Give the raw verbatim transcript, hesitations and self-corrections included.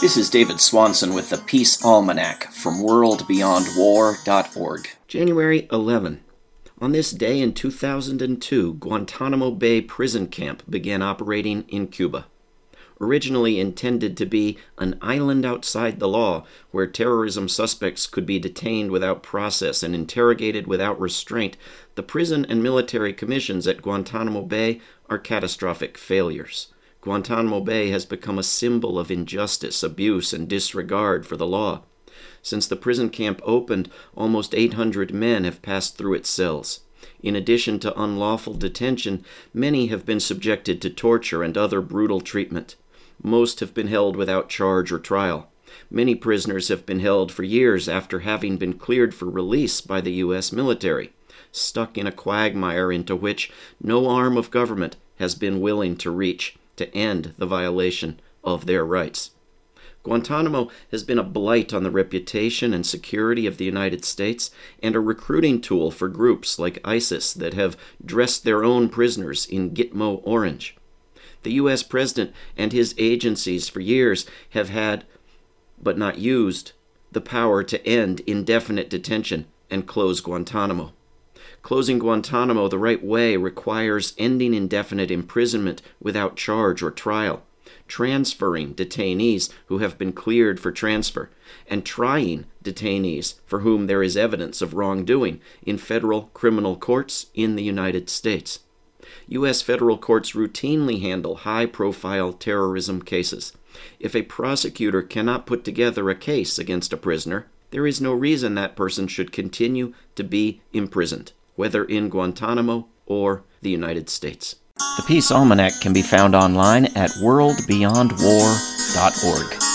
This is David Swanson with the Peace Almanac from world beyond war dot org. January eleventh. On this day in two thousand two, Guantanamo Bay prison camp began operating in Cuba. Originally intended to be an island outside the law where terrorism suspects could be detained without process and interrogated without restraint, the prison and military commissions at Guantanamo Bay are catastrophic failures. Guantanamo Bay has become a symbol of injustice, abuse, and disregard for the law. Since the prison camp opened, almost eight hundred men have passed through its cells. In addition to unlawful detention, many have been subjected to torture and other brutal treatment. Most have been held without charge or trial. Many prisoners have been held for years after having been cleared for release by the U S military, stuck in a quagmire into which no arm of government has been willing to reach to end the violation of their rights. Guantanamo has been a blight on the reputation and security of the United States and a recruiting tool for groups like ISIS that have dressed their own prisoners in Gitmo orange. The U S president and his agencies for years have had, but not used, the power to end indefinite detention and close Guantanamo. Closing Guantanamo the right way requires ending indefinite imprisonment without charge or trial, transferring detainees who have been cleared for transfer, and trying detainees for whom there is evidence of wrongdoing in federal criminal courts in the United States. U S federal courts routinely handle high-profile terrorism cases. If a prosecutor cannot put together a case against a prisoner, there is no reason that person should continue to be imprisoned, whether in Guantanamo or the United States. The Peace Almanac can be found online at world beyond war dot org.